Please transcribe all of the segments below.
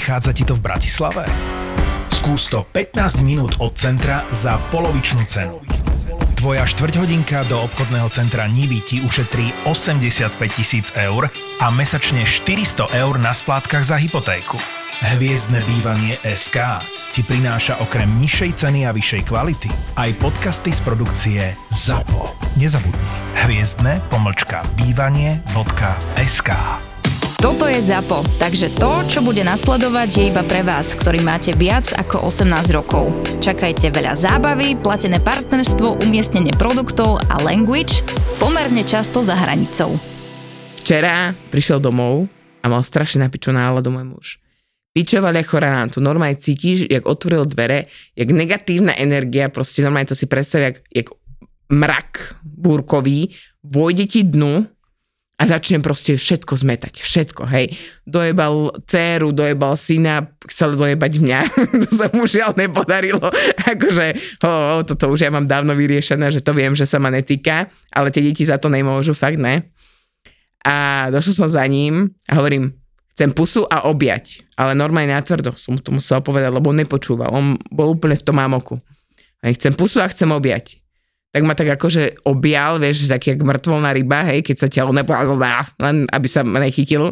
nevychádza ti to v Bratislave? Skús to 15 minút od centra za polovičnú cenu. Tvoja štvrťhodinka do obchodného centra Nivy ti ušetrí 85 000 eur a mesačne 400 eur na splátkach za hypotéku. Hviezdne bývanie SK ti prináša okrem nižšej ceny a vyššej kvality aj podcasty z produkcie ZAPO. Nezabudni hviezdne-bývanie.sk. Toto je ZAPO, takže to, čo bude nasledovať, je iba pre vás, ktorí máte viac ako 18 rokov. Čakajte veľa zábavy, platené partnerstvo, umiestnenie produktov a language pomerne často za hranicou. Včera prišiel domov a mal strašne napičo náladu môj muž. Pičoval ako rán, to normálne cítiš, jak otvoril dvere, jak negatívna energia, proste normálne to si predstav, jak mrak búrkový, vôjde ti dnu a začne proste všetko zmetať. Všetko, hej. Dojebal dceru, dojebal syna, chcel dojebať mňa. To sa mu žiaľ nepodarilo. Akože, toto už ja mám dávno vyriešené, že to viem, že sa ma netýka, ale tie deti za to nemôžu, fakt ne. A došla som za ním a hovorím, chcem pusu a objať. Ale normálne natvrdo som to musela povedať, lebo nepočúval. On bol úplne v tom mámoku. A chcem pusu a chcem objať. Tak ma tak akože objal, vieš, taký jak mŕtvolná ryba, hej, keď sa ťa nepovedal, len aby sa ma nechytil.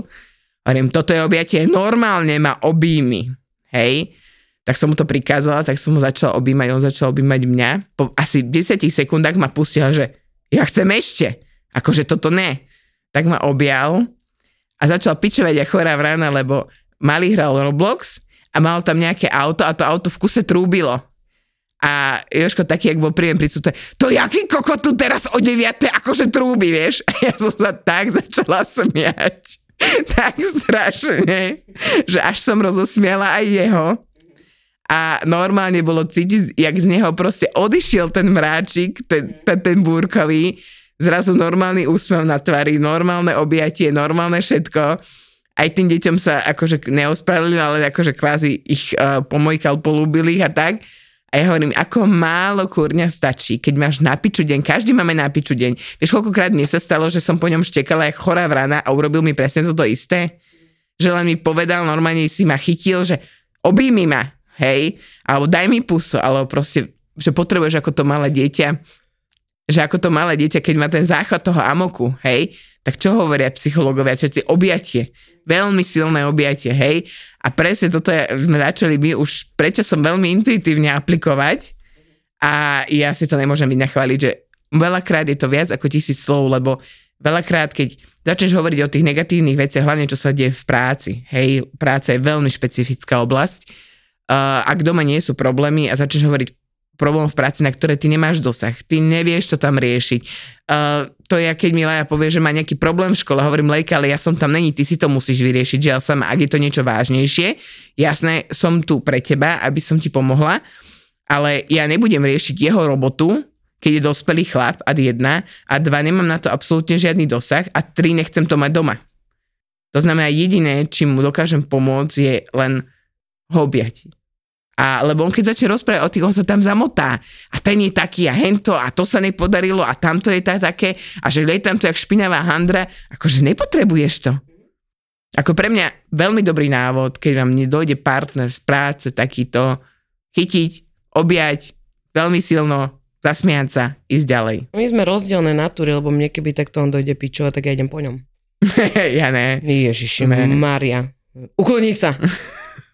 Hovorím, toto je objatie, normálne ma objími, hej. Tak som mu to prikázala, tak som mu začala objímať, on začal objímať mňa. Po asi 10 sekundách ma pustila, že ja chcem ešte, akože toto ne. Tak ma objal a začal pičovať a chorá vrana, lebo malý hral Roblox a mal tam nejaké auto a to auto v kuse trúbilo. A Jožko taký, jak bol príjem pricúte, to jaký kokot tu teraz o 9, akože trúby, vieš? A ja som sa tak začala smiať. Tak strašne, že až som rozosmiala aj jeho. A normálne bolo cítiť, jak z neho proste odišiel ten mráčik, ten búrkový, zrazu normálny úsmev na tvári, normálne objatie, normálne všetko. Aj tým deťom sa akože neospravedlnil, ale akože kvázi ich pomojkal, polúbil ich a tak. A ja hovorím, ako málo kurňa stačí, keď máš na piču deň, každý máme na piču deň. Vieš, koľkokrát mne sa stalo, že som po ňom štekala jak chorá vrana a urobil mi presne toto isté? Že len mi povedal, normálne si ma chytil, že objími ma, hej, alebo daj mi pusu, alebo proste, že potrebuješ ako to malé dieťa, že ako to malé dieťa, keď má ten záchvat toho amoku, hej, tak čo hovoria psychológovia, všetci objatie, veľmi silné objatie, hej. A presne toto sme začali my už predčasom veľmi intuitívne aplikovať a ja si to nemôžem vynachváliť, že veľakrát je to viac ako 1000 slov, lebo veľakrát, keď začneš hovoriť o tých negatívnych veciach, hlavne čo sa deje v práci, hej, práca je veľmi špecifická oblasť, ak doma nie sú problémy a začneš hovoriť problém v práci, na ktoré ty nemáš dosah. Ty nevieš to tam riešiť. To je, keď mi Laja povie, že má nejaký problém v škole, hovorím, Lejka, ale ja som tam není, ty si to musíš vyriešiť, že ja sama, ak je to niečo vážnejšie, jasné, som tu pre teba, aby som ti pomohla, ale ja nebudem riešiť jeho robotu, keď je dospelý chlap, ad 1, a 2, nemám na to absolútne žiadny dosah, a 3, nechcem to mať doma. To znamená, jediné, čím mu dokážem pomôcť, je len ho objať. A lebo on keď začne rozprávať o tých, on sa tam zamotá. A ten je taký a hento a to sa nepodarilo a tamto je také a že lej tamto jak špinavá handra. Akože nepotrebuješ to. Ako pre mňa veľmi dobrý návod, keď vám nedojde partner z práce takýto, chytiť, objať, veľmi silno, zasmiať sa, ísť ďalej. My sme rozdielne natúry, lebo mne keby takto on dojde pičovať, tak ja idem po ňom. Ja ne. Ježiši, Mária. Ukloni sa.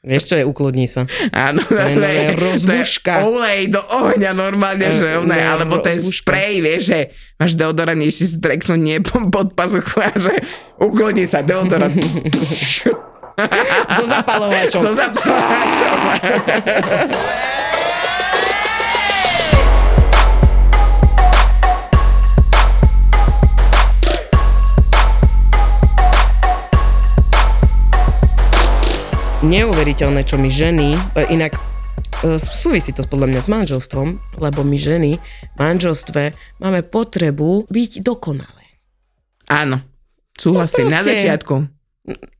Vieš, čo je ukludní sa. Áno, to je rozbuška. To je olej do ohňa normálne, že ona je, alebo to je sprej, vieš, že máš deodorant, ešte si streknúť nie pod pazuchu a že ukludní sa, deodorant. So zapalovačom. Neuveriteľné, čo my ženy, inak súvisí to podľa mňa s manželstvom, lebo my ženy v manželstve máme potrebu byť dokonalé. Áno, súhlasím, no proste, na začiatku.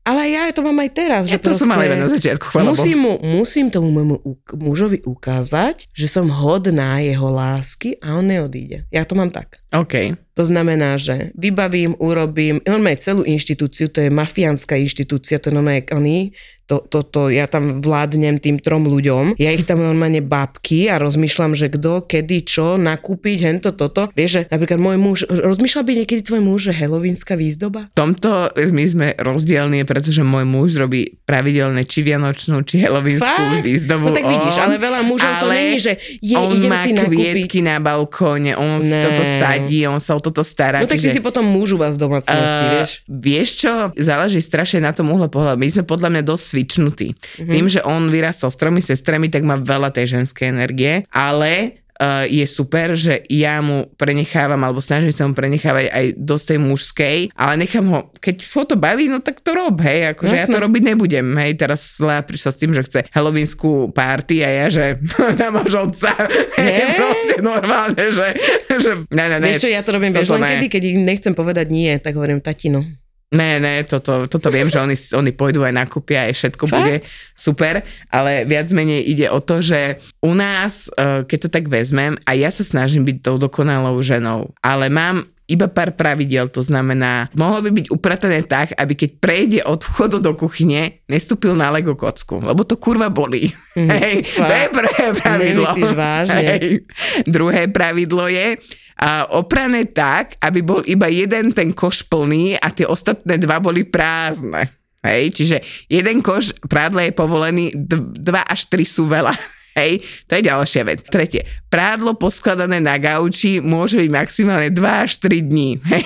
Ale ja to mám aj teraz. Ja že to som mala na začiatku, chvála Bohu. Musím tomu môjmu mužovi ukázať, že som hodná jeho lásky a on neodíde. Ja to mám tak. OK. To znamená, že vybavím, urobím, on má celú inštitúciu, to je mafiánska inštitúcia, to je normálne oni, ja tam vládnem tým 3 ľuďom, ja ich tam normálne bábky a rozmýšľam, že kto, kedy, čo, nakúpiť, hento, toto. Vieš, že napríklad môj muž, rozmýšľal by niekedy tvoj muž, že helovinská výzdoba? V tomto my sme rozdielni, pretože môj muž robí pravidelne či vianočnú, či helovinskú výzdobu. No tak vidíš, ale veľa mužov to není, že idem si nakúpiť. On má kvietky na balkóne, on si toto sadí, on sa o toto stará. No tak ty si potom muž u vás v domácnosti, vieš? Vieš čo? Záleží strašne na tom uhle pohľadu. My sme podľa mňa dosť svičnutí. Mm-hmm. Tým, že on vyrastal s 3 sestrami, tak má veľa tej ženskej energie, ale je super, že ja mu prenechávam alebo snažím sa mu prenechávať aj dosť tej mužskej, ale nechám ho, keď ho to baví, no tak to rob, hej, akože ja to robiť nebudem, hej, teraz Lea prišla s tým, že chce halloweensku party a ja, že tam máš otca, hej, proste normálne, že ne. Vieš čo, ja to robím, vieš, len kedy, keď nechcem povedať nie, tak hovorím tatino. Ne, toto viem, že oni pôjdu aj nakúpia, aj všetko bude super, ale viac menej ide o to, že u nás, keď to tak vezmem, a ja sa snažím byť tou dokonalou ženou, ale mám iba pár pravidiel, to znamená, mohlo by byť upratané tak, aby keď prejde od vchodu do kuchyne, nestúpil na Lego kocku, lebo to kurva bolí. Hej, to je prvé pravidlo. Nemyslíš vážne. Hej. Druhé pravidlo je oprané tak, aby bol iba jeden ten koš plný a tie ostatné 2 boli prázdne. Hej, čiže jeden koš prádla je povolený, 2 až 3 sú veľa. Hej, to je ďalšia vec. Tretie, prádlo poskladané na gauči môže byť maximálne 2 až 3 dní. Hej,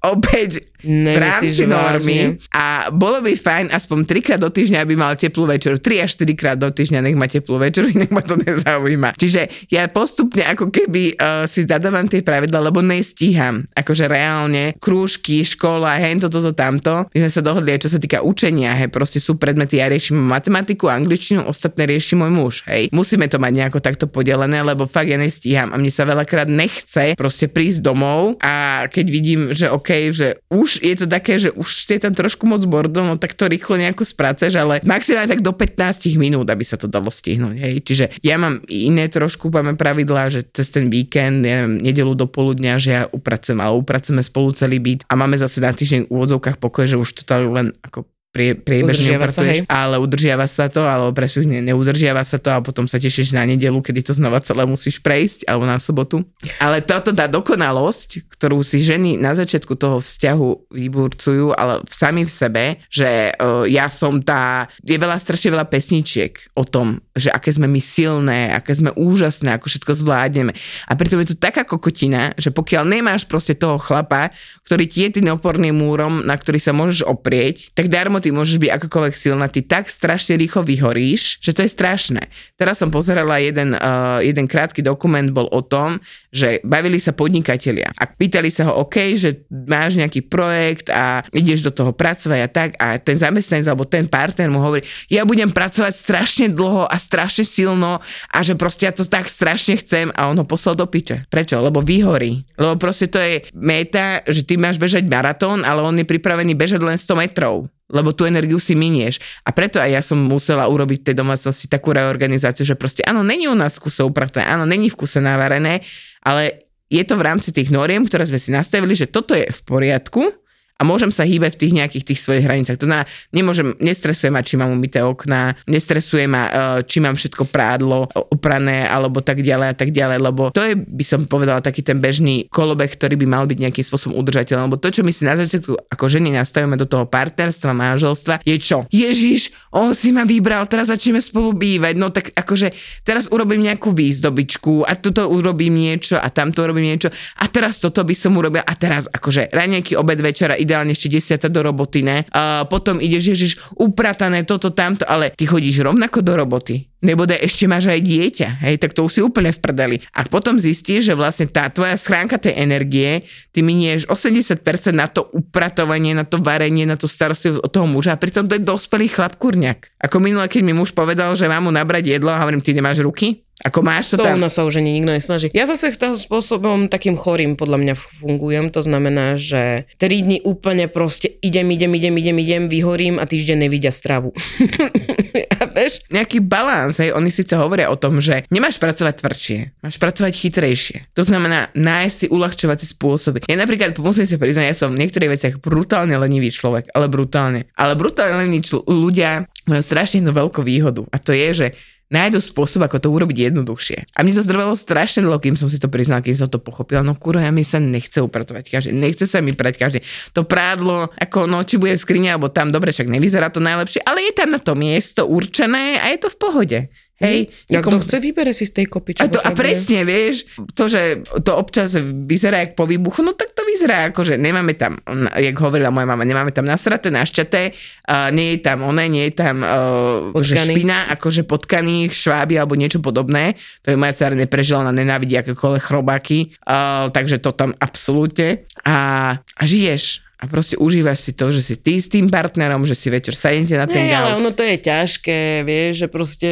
opäť v rámci normy. A bolo by fajn aspoň 3-krát do týždňa, aby mal teplú večeru. 3 až 4-krát do týždňa nech má teplú večeru, inak ma to nezaujíma. Čiže ja postupne ako keby si zadávam tie pravidla, lebo nestíham. Akože reálne, krúžky, škola, hej, toto, tamto. My sme sa dohodli aj čo sa týka učenia, hej, proste sú predmety, ja riešim matematiku, angličtinu, ostatné rieši môj muž, hej. Musíme to mať nejako takto podelené, lebo fakt ja nestíham a mne sa veľakrát nechce proste prísť domov a keď vidím, že okej, že už je to také, že už je tam trošku moc bordel, no tak to rýchlo nejako spraceš, ale maximálne tak do 15 minút, aby sa to dalo stihnúť. Hej. Čiže ja mám iné trošku, máme pravidlá, že cez ten víkend, neviem, nedelu do poludňa, že ja upracujem, ale upracujeme spolu celý byt a máme zase na týždeň v úvodzovkách pokoj, že už to tam len ako priebežne upratuješ, ale udržiava sa to, alebo presne neudržiava sa to a potom sa tešíš na nedeľu, kedy to znova celé musíš prejsť, alebo na sobotu. Ale toto tá dokonalosť, ktorú si ženy na začiatku toho vzťahu vyburcujú, ale sami v sebe, že ja som tá, je strašne veľa pesničiek o tom, že aké sme my silné, aké sme úžasné, ako všetko zvládneme. A preto je to taká kokotina, že pokiaľ nemáš proste toho chlapa, ktorý ti je tým oporným múrom, na ktorý sa môžeš oprieť, tak darmo ty môžeš byť akokoľvek silná, ty tak strašne rýchlo vyhoríš, že to je strašné. Teraz som pozerala jeden krátky dokument, bol o tom, že bavili sa podnikatelia a pýtali sa ho, OK, že máš nejaký projekt a ideš do toho pracovať a tak a ten zamestnanec alebo ten partner mu hovorí, ja budem pracovať strašne dlho a strašne silno a že proste ja to tak strašne chcem a on ho poslal do piče. Prečo? Lebo vyhorí. Lebo proste to je meta, že ty máš bežať maratón, ale on je pripravený bežať len 100 metrov. Lebo tú energiu si minieš. A preto aj ja som musela urobiť v tej domácnosti takú reorganizáciu, že proste áno, není u nás v kuse upratané, áno, není v kuse navarené, ale je to v rámci tých noriem, ktoré sme si nastavili, že toto je v poriadku a môžem sa hýbať v tých nejakých tých svojich hranicách. To znamená, nestresuje ma, či mám umyté okná, nestresuje ma, či mám všetko prádlo uprané, alebo tak ďalej, lebo to je, by som povedala, taký ten bežný kolobeh, ktorý by mal byť nejakým spôsobom udržateľný, lebo to, čo my si na začiatku ako ženy nastavíme do toho partnerstva, manželstva, je čo? Ježiš, on si ma vybral, teraz začneme spolu bývať, no tak akože teraz urobím nejakú výzdobičku a toto urobím niečo a tamto urobím niečo a teraz toto by som urobil a teraz akože raňajky, obed, večera, ideálne ešte 10 do roboty, ne? A potom ideš, ježiš, upratané toto, tamto, ale ty chodíš rovnako do roboty. Nebude, ešte máš aj dieťa, hej, tak to už si úplne v prdeli. A potom zistíš, že vlastne tá tvoja schránka tej energie, ty minieš 80% na to upratovanie, na to varenie, na to starostlivosť od toho muža. A pritom to je dospelý chlap kurňak. Ako minule, keď mi muž povedal, že mám mu nabrať jedlo, a hovorím, ty nemáš ruky? Ako máš to tam. To u nás sa už ani nikto nesnaží. Ja zase tým spôsobom takým chorým podľa mňa fungujem. To znamená, že 3 dni úplne proste idem, vyhorím a týždeň nevidia stravu. A vieš, nejaký balans, hej, oni síce hovoria o tom, že nemáš pracovať tvrdšie, máš pracovať chytrejšie. To znamená nájsť si uľahčovacie spôsoby. Ja napríklad musím si priznať, ja som v niektorých veciach brutálne lenivý človek, ale brutálne leniví ľudia majú strašne veľkú výhodu a to je, že nájdu spôsob, ako to urobiť jednoduchšie. A mne to zdrvelo strašne dlho, kým som si to priznal, kým som to pochopila. No kurva, ja mi sa nechce upratovať každý. Nechce sa mi prať každý. To prádlo, ako no, či bude v skrini, alebo tam, dobre, však nevyzerá to najlepšie, ale je tam na to miesto určené a je to v pohode. Hej, niekomu... Kto chce, vybere si z tej kopy. A presne, vieš, to, že to občas vyzerá jak po výbuchu, no tak to vyzerá ako, že nemáme tam, jak hovorila moja mama, nemáme tam nasraté, našťaté, nie je tam oné, nie je tam špina, akože potkaných, šváby alebo niečo podobné. To je moja dcéra neprežila, ona nenávidí akékoľvek chrobáky, takže to tam absolútne. A žiješ. A proste užívaš si to, že si ty s tým partnerom, že si večer sadnete na ten gauč. Ale ono to je ťažké, vieš, že proste...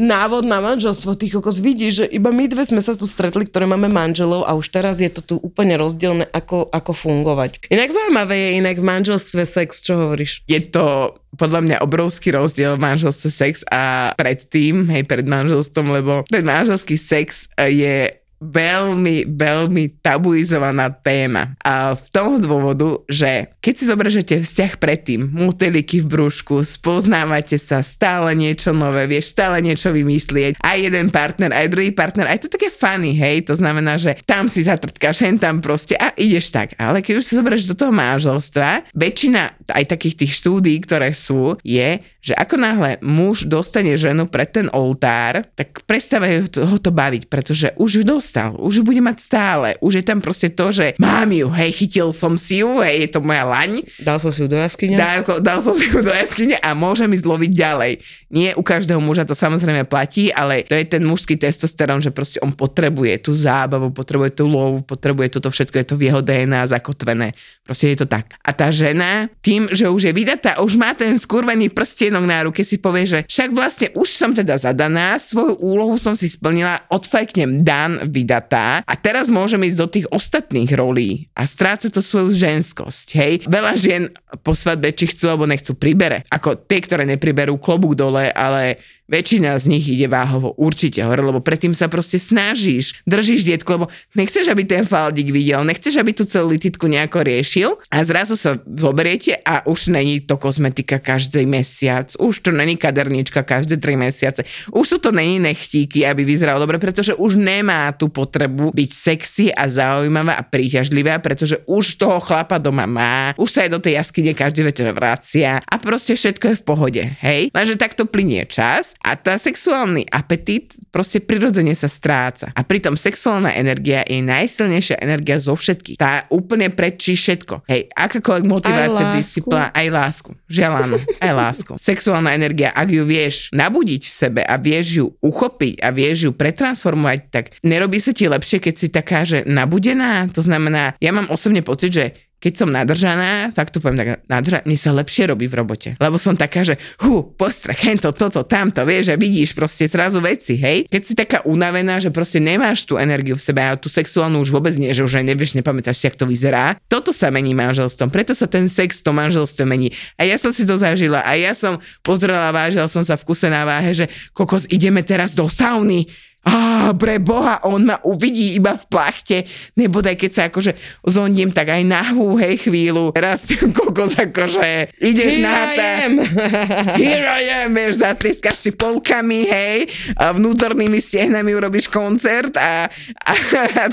Návod na manželstvo, ty kokos vidíš, že iba my dve sme sa tu stretli, ktoré máme manželov a už teraz je to tu úplne rozdielne, ako fungovať. Inak zaujímavé je inak v manželstve sex, čo hovoríš? Je to podľa mňa obrovský rozdiel v manželstve sex a predtým, hej, pred manželstvom, lebo ten manželský sex je veľmi, veľmi tabuizovaná téma. A v tom dôvodu, že keď si zobražete vzťah predtým, moteliky v brúšku, spoznávate sa, stále niečo nové, vieš, stále niečo vymyslieť. Aj jeden partner, aj druhý partner, aj to také funny, hej, to znamená, že tam si zatrtkáš, hen tam proste a ideš tak. Ale keď už si zobražeš do toho manželstva, väčšina aj takých tých štúdií, ktoré sú, je, že ako náhle muž dostane ženu pred ten oltár, tak prestávajú ho to baviť, pretože už už ju bude mať stále. Už je tam proste to, že mám ju, hej, chytil som si ju, hej, je to moja laň. Dal som si ju do jaskyne. Dal som si ju do jaskyne a môžem ísť loviť ďalej. Nie u každého muža to samozrejme platí, ale to je ten mužský testosterón, že proste on potrebuje tú zábavu, potrebuje tú lovu, potrebuje toto všetko, je to v jeho DNA zakotvené. Proste je to tak. A tá žena, tým, že už je vydatá, už má ten skurvený prstienok na ruke, si povie, že však vlastne už som teda zadaná, svoju úlohu som si splnila, odfajknem Dan vydatá a teraz môžeme ísť do tých ostatných rolí a stráca to svoju ženskosť, hej. Veľa žien po svadbe, či chcú, alebo nechcú, pribere. Ako tie, ktoré nepriberú, klobúk dole, ale väčšina z nich ide váhovo určite hore, lebo predtým sa proste snažíš, držíš dietku, lebo nechceš, aby ten faldík videl, nechceš, aby tú celulitidku nejako riešil a zrazu sa zoberiete a už není to kozmetika každý mesiac, už to není kadernička každé 3 mesiace, už sú to není nechtíky, aby vyzeral dobre, pretože už nemá tú potrebu byť sexy a zaujímavá a príťažlivá, pretože už toho chlapa doma má, už sa aj do tej jaskyne každý večer vracia a proste všetko je v pohode, hej? Lenže takto plynie čas. A tá sexuálny apetít proste prirodzene sa stráca. A pritom sexuálna energia je najsilnejšia energia zo všetkých. Tá úplne predčí všetko. Hej, akákoľvek motivácia, disciplína, aj lásku. Žiaľ áno, aj lásku. Sexuálna energia, ak ju vieš nabudiť v sebe a vieš ju uchopiť a vieš ju pretransformovať, tak nerobí sa ti lepšie, keď si taká, že nabudená. To znamená, ja mám osobne pocit, že keď som nadržaná, fakt to poviem tak, mne sa lepšie robí v robote. Lebo som taká, že postrach, hento, toto, tamto, vieš, že vidíš proste zrazu veci, hej. Keď si taká unavená, že proste nemáš tú energiu v sebe a tú sexuálnu už vôbec nie, že už aj nevieš, nepamätáš si, jak to vyzerá. Toto sa mení manželstvom, preto sa ten sex to manželstvo mení. A ja som si to zažila a ja som pozrela, vážila som sa v kuse na váhe, že kokos, ideme teraz do sauny. Pre Boha, on ma uvidí iba v plachte, nebodaj keď sa akože zondím, tak aj nahú, hej, chvíľu, teraz kokos akože ideš na tá here I am, vieš, zatlískaš si polkami, hej, a vnútornými stiehnami urobíš koncert a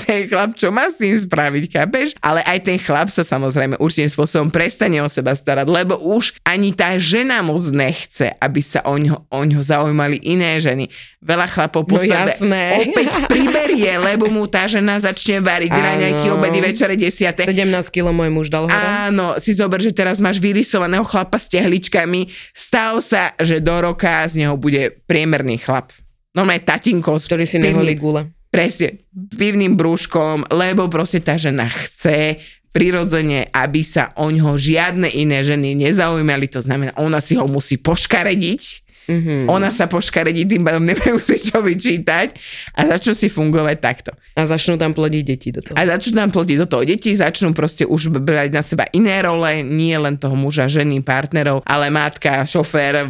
ten chlap čo má s tým spraviť, chápeš? Ale aj ten chlap sa samozrejme určitým spôsobom prestane o seba starať, lebo už ani tá žena moc nechce, aby sa o ňo zaujímali iné ženy. Veľa chlapov posledne opäť priberie, lebo mu tá žena začne variť raňajky, obedy, večere, 10. 17 kg môj muž dal hore. Áno, si zober, že teraz máš vyrysovaného chlapa s tehličkami. Stav sa, že do roka z neho bude priemerný chlap. No má tatinko, ktorý si neholí gule. Presne, pivným brúškom, lebo proste tá žena chce prirodzene, aby sa o ňoho žiadne iné ženy nezaujímali. To znamená, ona si ho musí poškarediť. Mm-hmm. Ona sa poškaredí, tým pádom nemusí čo vyčítať a začnú si fungovať takto. A začnú tam plodiť deti do toho. A začnú tam plodiť do toho deti, začnú proste už brať na seba iné role, nie len toho muža, ženy, partnerov, ale matka, šofér,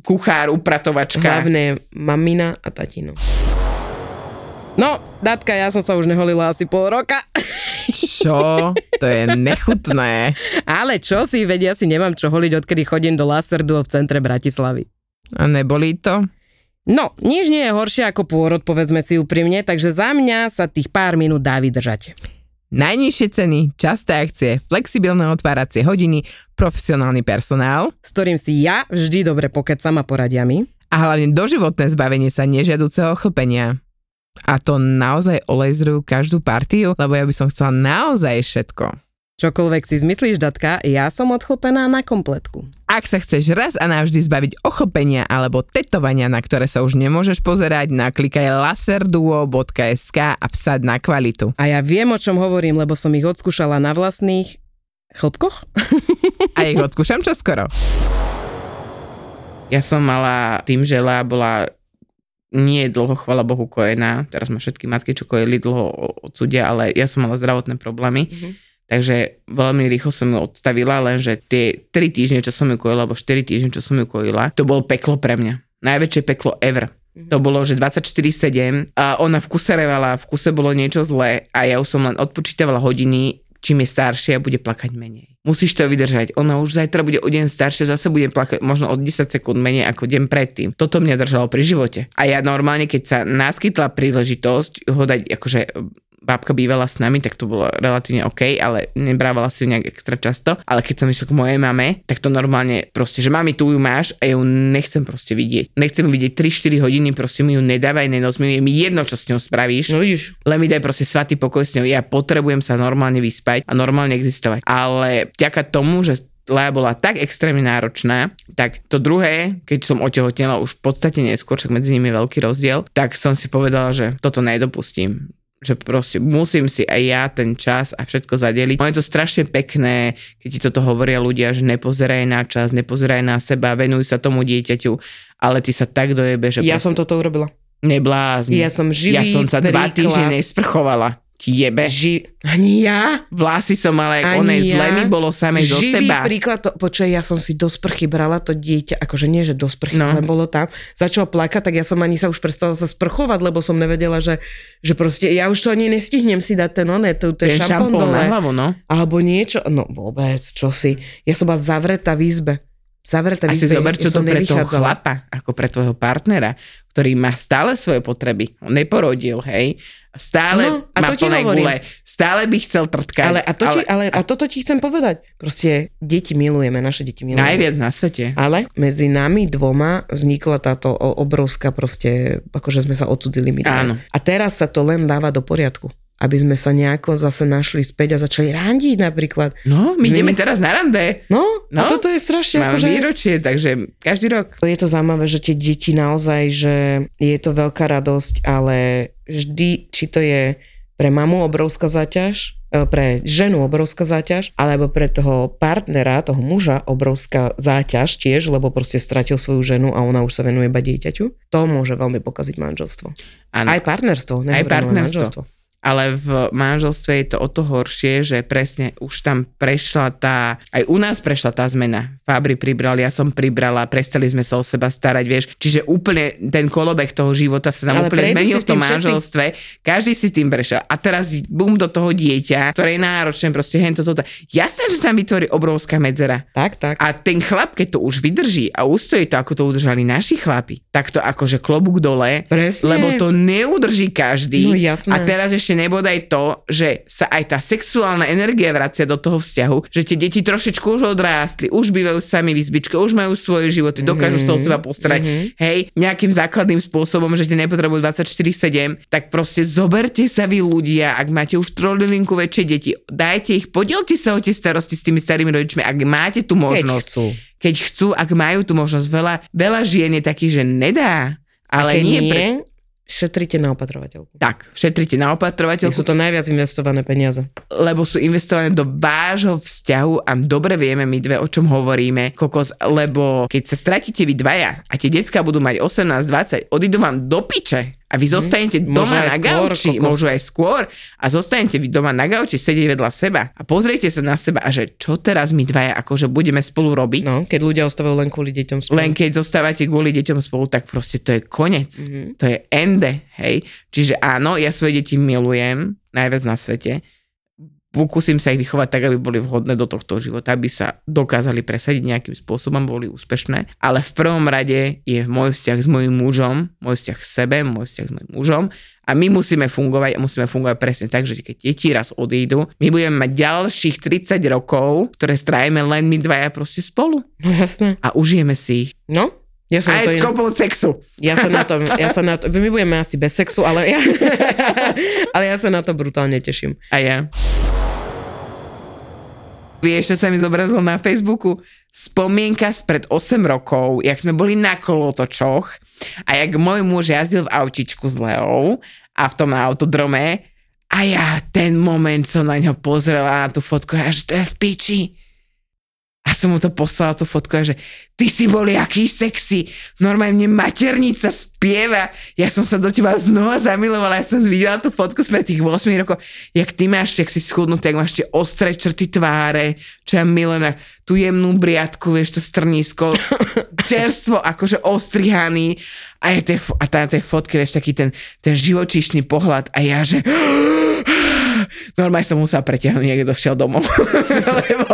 kuchár, upratovačka. Hlavne mamina a tatino. No, Datka, ja som sa už neholila asi pol roka. Čo? To je nechutné. Ale čo si, vedia, si nemám čo holiť, odkedy chodím do Laserduo v centre Bratislavy. A nebolí to? No, nič nie je horšie ako pôrod, povedzme si úprimne, takže za mňa sa tých pár minút dá vydržať. Najnižšie ceny, časté akcie, flexibilné otváracie hodiny, profesionálny personál, s ktorým si ja vždy dobre pokecam a poradia mi. A hlavne doživotné zbavenie sa nežiaduceho chlpenia. A to naozaj olejzrujú každú partiu, lebo ja by som chcela naozaj všetko. Čokoľvek si zmyslíš, Datka, ja som odchlpená na kompletku. Ak sa chceš raz a navždy zbaviť ochlpenia alebo tetovania, na ktoré sa už nemôžeš pozerať, naklikaj laserduo.sk a vsaď na kvalitu. A ja viem, o čom hovorím, lebo som ich odskúšala na vlastných chlpkoch. A ich odskúšam čoskoro. Ja som mala tým, že Lá bola nie je dlho, chvala Bohu, kojená. Teraz ma všetky matky, čo kojeli, dlho odsudia, ale ja som mala zdravotné problémy. Mm-hmm. Takže veľmi rýchlo som ju odstavila, lenže tie 3 týždne, čo som ju kojila, alebo 4 týždne, čo som ju kojila, to bolo peklo pre mňa. Najväčšie peklo ever. Mm-hmm. To bolo, že 24/7 a ona v kuse revala, v kuse bolo niečo zlé a ja už som len odpočítavala hodiny, čím je staršia, bude plakať menej. Musíš to vydržať. Ona už zajtra bude o deň staršia, zase bude plakať možno od 10 sekúnd menej ako deň predtým. Toto mňa držalo pri živote. A ja normálne, keď sa naskytla príležitosť ho dať, akože bábka bývala s nami, tak to bolo relatívne OK, ale nebrávala si ju nejak extra často. Ale keď som išla k mojej mame, tak to normálne proste, že mami, tu ju máš a ju nechcem proste vidieť. Nechcem ju vidieť 3-4 hodiny, proste mi ju nedávaj, nenos mi ju, je mi jedno, čo s ňou spravíš. No vidíš. Len mi daj proste svatý pokoj s ňou, ja potrebujem sa normálne vyspať a normálne existovať. Ale vďaka tomu, že Lá bola tak extrémne náročná, tak to druhé, keď som otehotnela už v podstate neskôr, však medzi nimi je veľký rozdiel, tak som si povedala, že toto nedopustím. Že proste musím si aj ja ten čas a všetko zadeliť. Ono je to strašne pekné, keď ti toto hovoria ľudia, že nepozeraj na čas, nepozeraj na seba, venuj sa tomu dieťaťu, ale ty sa tak dojebe, že... Ja som toto urobila. Neblázni. Ja som živý. Ja som sa 2 týždne nesprchovala. Jebe. Ani ja. Vlasy som mala, jak onej ja. Zle mi bolo samej do seba. Živý príklad, počuj, ja som si do sprchy brala to dieťa, akože nie, že do sprchy, ale bolo tam. Začalo plakať, tak ja som ani sa už prestala sa sprchovať, lebo som nevedela, že proste, ja už to ani nestihnem si dať ten oné, to je šampón na hlavu, no. Alebo niečo, no vôbec, čo si. Ja som bola zavretá v izbe. Zavretá v izbe. A si zober, čo to pre toho chlapa, ako pre tvojho partnera, ktorý má stále svoje potreby. On neporodil, hej. Stále má plné gule. Stále by chcel trtkať. Ale toto ti chcem povedať. Proste deti milujeme, naše deti milujeme. Najviac na svete. Ale medzi nami dvoma vznikla táto obrovská proste, akože sme sa odcudzili my. Áno. A teraz sa to len dáva do poriadku. Aby sme sa nejako zase našli späť a začali randiť napríklad. No, my ideme teraz na rande. No, a toto je strašne. Mám akože výročie, takže každý rok. Je to zaujímavé, že tie deti naozaj, že je to veľká radosť, ale vždy, či to je pre mamu obrovská záťaž, pre ženu obrovská záťaž, alebo pre toho partnera, toho muža obrovská záťaž tiež, lebo proste stratil svoju ženu a ona už sa venuje iba dieťaťu. To môže veľmi pokaziť manželstvo. Ano. Aj partnerstvo. Manželstvo. Ale v manželstve je to o to horšie, že presne už tam prešla aj u nás prešla tá zmena. Fabri pribral, ja som pribrala, prestali sme sa o seba starať, vieš. Čiže úplne ten kolobeh toho života sa nám úplne zmenil v tom manželstve. Každý si tým prešiel. A teraz bum do toho dieťa, ktoré je náročné, proste hen toto. Jasné, že sa tam vytvorí obrovská medzera. Tak. A ten chlap, keď to už vydrží a ustojí to, ako to udržali naši chlapi, tak to akože klobúk dole, presne. Lebo to neudrží každý. No, jasné. A teraz ešte nebodaj to, že sa aj tá sexuálna energia vracia do toho vzťahu, že tie deti trošičku už odrástli, už bývajú sami v izbičke, už majú svoje životy, dokážu sa o seba postarať, hej, nejakým základným spôsobom, že tie nepotrebujú 24/7, tak proste zoberte sa vy ľudia, ak máte už trojlinku väčšie deti, dajte ich, podielte sa o tie starosti s tými starými rodičmi, ak máte tú možnosť. Keď chcú, ak majú tú možnosť, veľa žien je takých, že nedá, ale nie. Šetrite na opatrovateľku. Tak, šetrite na opatrovateľku. Sú to najviac investované peniaze. Lebo sú investované do vášho vzťahu a dobre vieme my dve, o čom hovoríme. Kokos, lebo keď sa stratíte vy dvaja a tie decká budú mať 18, 20, odídu vám do piče a vy zostanete doma na gauči. Môžu aj skôr. A zostanete vy doma na gauči, sedieť vedľa seba a pozriete sa na seba a že čo teraz my dvaja akože budeme spolu robiť. No, keď ľudia ostávajú len kvôli deťom spolu. Len keď zostávate kvôli deťom spolu, tak proste to je koniec. Mm-hmm. To je end. Hej. Čiže áno, ja svoje deti milujem najviac na svete. Pokúsim sa ich vychovať tak, aby boli vhodné do tohto života, aby sa dokázali presadiť nejakým spôsobom, boli úspešné. Ale v prvom rade je môj vzťah s mojím mužom, môj vzťah k sebe, môj vzťah s mojím mužom a my musíme fungovať presne tak, že keď deti raz odídu, my budeme mať ďalších 30 rokov, ktoré strávime len my dvaja proste spolu. No jasné. A užijeme si ich. No? Ja som aj s kopou sexu. Ja sa na to, my budeme asi bez sexu, ale ja sa na to brutálne teším. A ja. Vieš, čo sa mi zobrazilo na Facebooku? Spomienka spred 8 rokov, jak sme boli na kolotočoch a jak môj muž jazdil v autičku s Leou a v tom autodrome a ja ten moment som na ňo pozrela na tú fotku a že to je v piči. A som mu to poslala, tú fotku a že ty si bol jaký sexy, normálne mne maternica spieva, ja som sa do teba znova zamilovala, ja som videla tú fotku spred tých 8 rokov, jak ty máš, jak si schudnutý, jak máš tie ostré črty tváre, čo ja milujem, tú jemnú briadku, vieš, to strnisko, čerstvo, akože ostrihaný a na tej fotke, vieš, taký ten živočíšny pohľad a ja, že... Normálne som musela pretiahnuť, niekto šiel domov. Lebo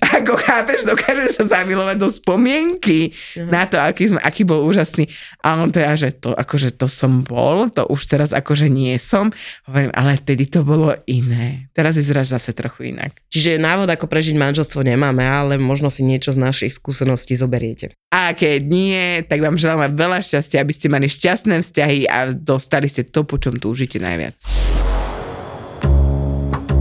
ako chápeš, dokážeš sa zamilovať do spomienky na to, aký bol úžasný. A on to ja, že to, akože to som bol, to už teraz akože nie som. Hovorím, ale vtedy to bolo iné. Teraz vyzeráš zase trochu inak. Čiže návod, ako prežiť manželstvo nemáme, ale možno si niečo z našich skúseností zoberiete. A keď nie, tak vám želáme veľa šťastia, aby ste mali šťastné vzťahy a dostali ste to, po čom túžite najviac.